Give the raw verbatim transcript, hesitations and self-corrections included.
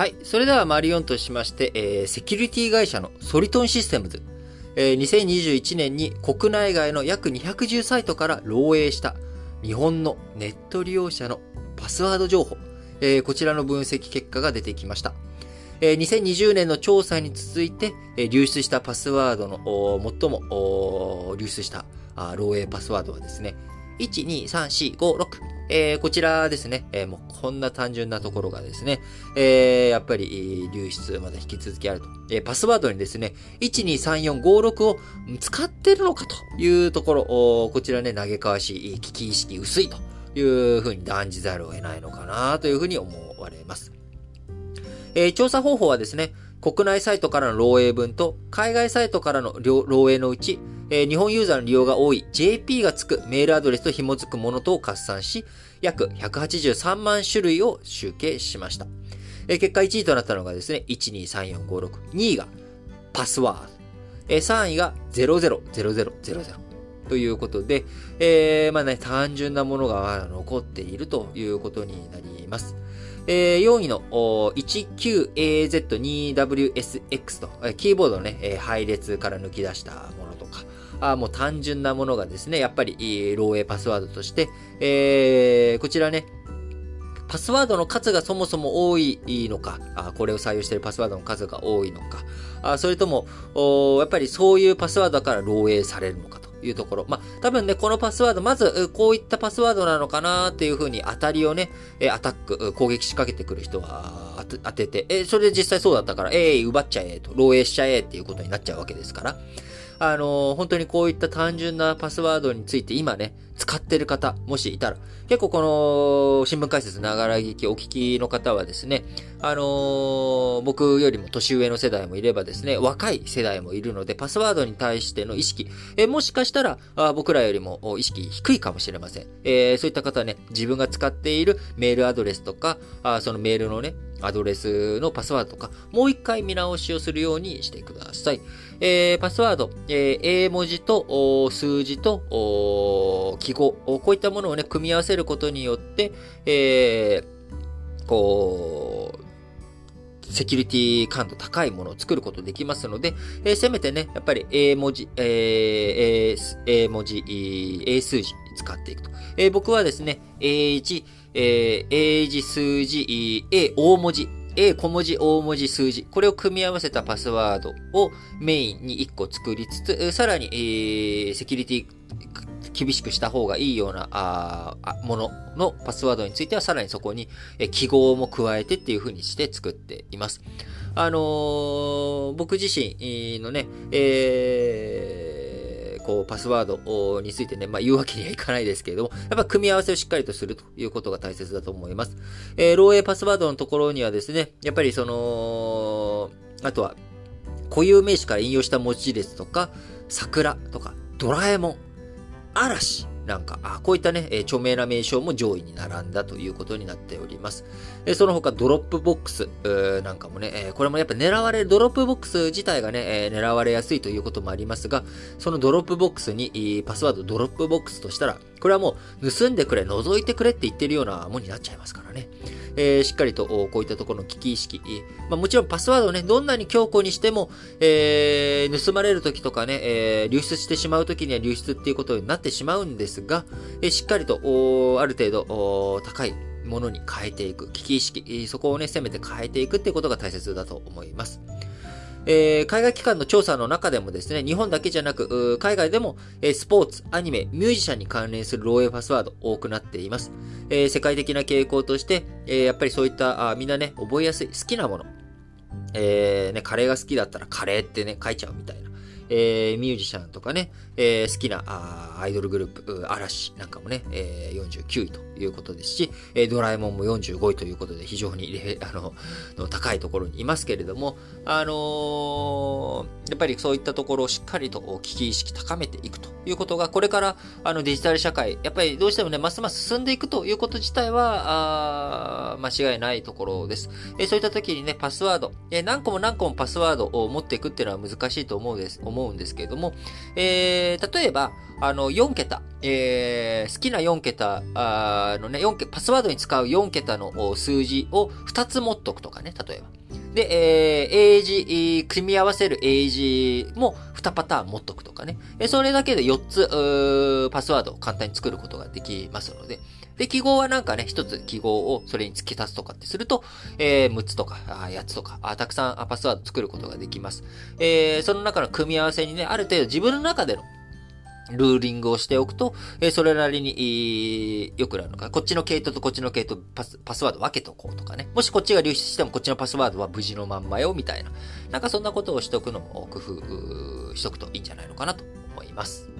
はい、それではマリオンとしまして、えー、セキュリティ会社のソリトンシステムズ、えー、にせんにじゅういちねんに国内外の約にひゃくじゅうサイトから漏洩した日本のネット利用者のパスワード情報、えー、こちらの分析結果が出てきました。えー、にせんにじゅうねんの調査に続いて、えー、流出したパスワードの最も流出したあ漏洩パスワードはですね、いち、に、さん、よん、ご、ろく、えー、こちらですね、えー、もうこんな単純なところがですね、えー、やっぱり流出まだ引き続きあると、えー、パスワードにですねいち、に、さん、よん、ご、ろくを使ってるのかというところ、こちらね、投げかわし危機意識薄いというふうに断じざるを得ないのかなというふうに思われます。えー、調査方法はですね、国内サイトからの漏洩分と海外サイトからの漏洩のうち、えー、日本ユーザーの利用が多い ジェーピー がつくメールアドレスと紐づくものとを合算し、約ひゃくはちじゅうさんまん種類を集計しました。えー、結果いちいとなったのがですね、いち、に、さん、よん、ご、ろく、にいがパスワード、えー、さんいがゼロゼロゼロゼロゼロゼロということで、えー、まあね、単純なものが残っているということになります。えー、よんいの いちきゅうエーゼットにダブリューエスエックス と、キーボードのね、配列から抜き出したものとか、あもう単純なものがですね、やっぱり漏洩パスワードとして、えー、こちらね、パスワードの数がそもそも多いのか、あこれを採用しているパスワードの数が多いのか、あそれとも、やっぱりそういうパスワードから漏洩されるのかというところ。まあ、多分ね、このパスワード、まず、こういったパスワードなのかなっていうふうに当たりをね、アタック、攻撃仕掛けてくる人は当てて、え、それで実際そうだったから、えー、奪っちゃえと、漏洩しちゃえっていうことになっちゃうわけですから。あのー、本当にこういった単純なパスワードについて今ね、使ってる方、もしいたら、結構この、新聞解説ながら聞き、お聞きの方はですね、あのー、僕よりも年上の世代もいればですね、若い世代もいるので、パスワードに対しての意識、えもしかしたらあ、僕らよりも意識低いかもしれません。えー、そういった方はね、自分が使っているメールアドレスとか、あそのメールのね、アドレスのパスワードとか、もう一回見直しをするようにしてください。えー、パスワード、えー、英文字と数字と記号、こういったものをね、組み合わせることによって、えー、こう、セキュリティ感度高いものを作ることできますので、えー、せめてね、やっぱり英文字、えー、英文字、英数字使っていくと。えー、僕はですね、英字、えー、英字、数字、英大文字、英小文字、大文字、数字。これを組み合わせたパスワードをメインにいっこ作りつつ、さらに、えー、セキュリティ厳しくした方がいいようなあもののパスワードについては、さらにそこに記号も加えてっていう風にして作っています。あのー、僕自身のね、えー、こうパスワードについてね、まあ言うわけにはいかないですけれども、やっぱ組み合わせをしっかりとするということが大切だと思います。えー、漏洩パスワードのところにはですね、やっぱりその、あとは固有名詞から引用した文字列とか、桜とか、ドラえもん、嵐なんか、あこういったね、えー、著名な名称も上位に並んだということになっております。えー、その他ドロップボックス、えー、なんかもね、えー、これもやっぱ狙われる、ドロップボックス自体がね、えー、狙われやすいということもありますが、そのドロップボックスに、えー、パスワードドロップボックスとしたら、これはもう盗んでくれ、覗いてくれって言ってるようなもんになっちゃいますからね。えー、しっかりとこういったところの危機意識、まあ、もちろんパスワードをね、どんなに強固にしても、えー、盗まれるときとかね、えー、流出してしまうときには流出っていうことになってしまうんですが、えー、しっかりとある程度高いものに変えていく危機意識、そこをね、せめて変えていくっていうことが大切だと思います。えー、海外機関の調査の中でもですね、日本だけじゃなく、海外でも、えー、スポーツ、アニメ、ミュージシャンに関連する漏洩パスワード多くなっています。えー、世界的な傾向として、えー、やっぱりそういった、あみんなね、覚えやすい、好きなもの。えー、ね、カレーが好きだったらカレーってね、書いちゃうみたいな。えー、ミュージシャンとかね、えー、好きなあアイドルグループ、嵐なんかもね、えー、よんじゅうきゅういということですし、えー、ドラえもんもよんじゅうごいということで非常にあのの高いところにいますけれども、あのー、やっぱりそういったところをしっかりと危機意識高めていくということが、これからあのデジタル社会、やっぱりどうしてもね、ますます進んでいくということ自体はあ間違いないところです。えー、そういった時にね、パスワード、えー、何個も何個もパスワードを持っていくっていうのは難しいと思うです。思思うんですけれども、えー、例えば、あの、よん桁、えー、好きなよん桁のね、よん桁、パスワードに使うよん桁の数字をふたつ持っとくとかね、例えば。で、えー、英字、組み合わせる英字もにパターン持っとくとかね。それだけでよっつ、パスワードを簡単に作ることができますので。で、記号はなんかね、ひとつ記号をそれに付け足すとかってすると、えー、むっつとか、やっつとか、たくさんパスワード作ることができます。えー、その中の組み合わせにね、ある程度自分の中でのルーリングをしておくと、えー、それなりに良くなるのか。こっちの系統とこっちの系統、パス、パスワード分けとこうとかね。もしこっちが流出してもこっちのパスワードは無事のまんまよ、みたいな。なんかそんなことをしておくのも工夫しとくといいんじゃないのかなと思います。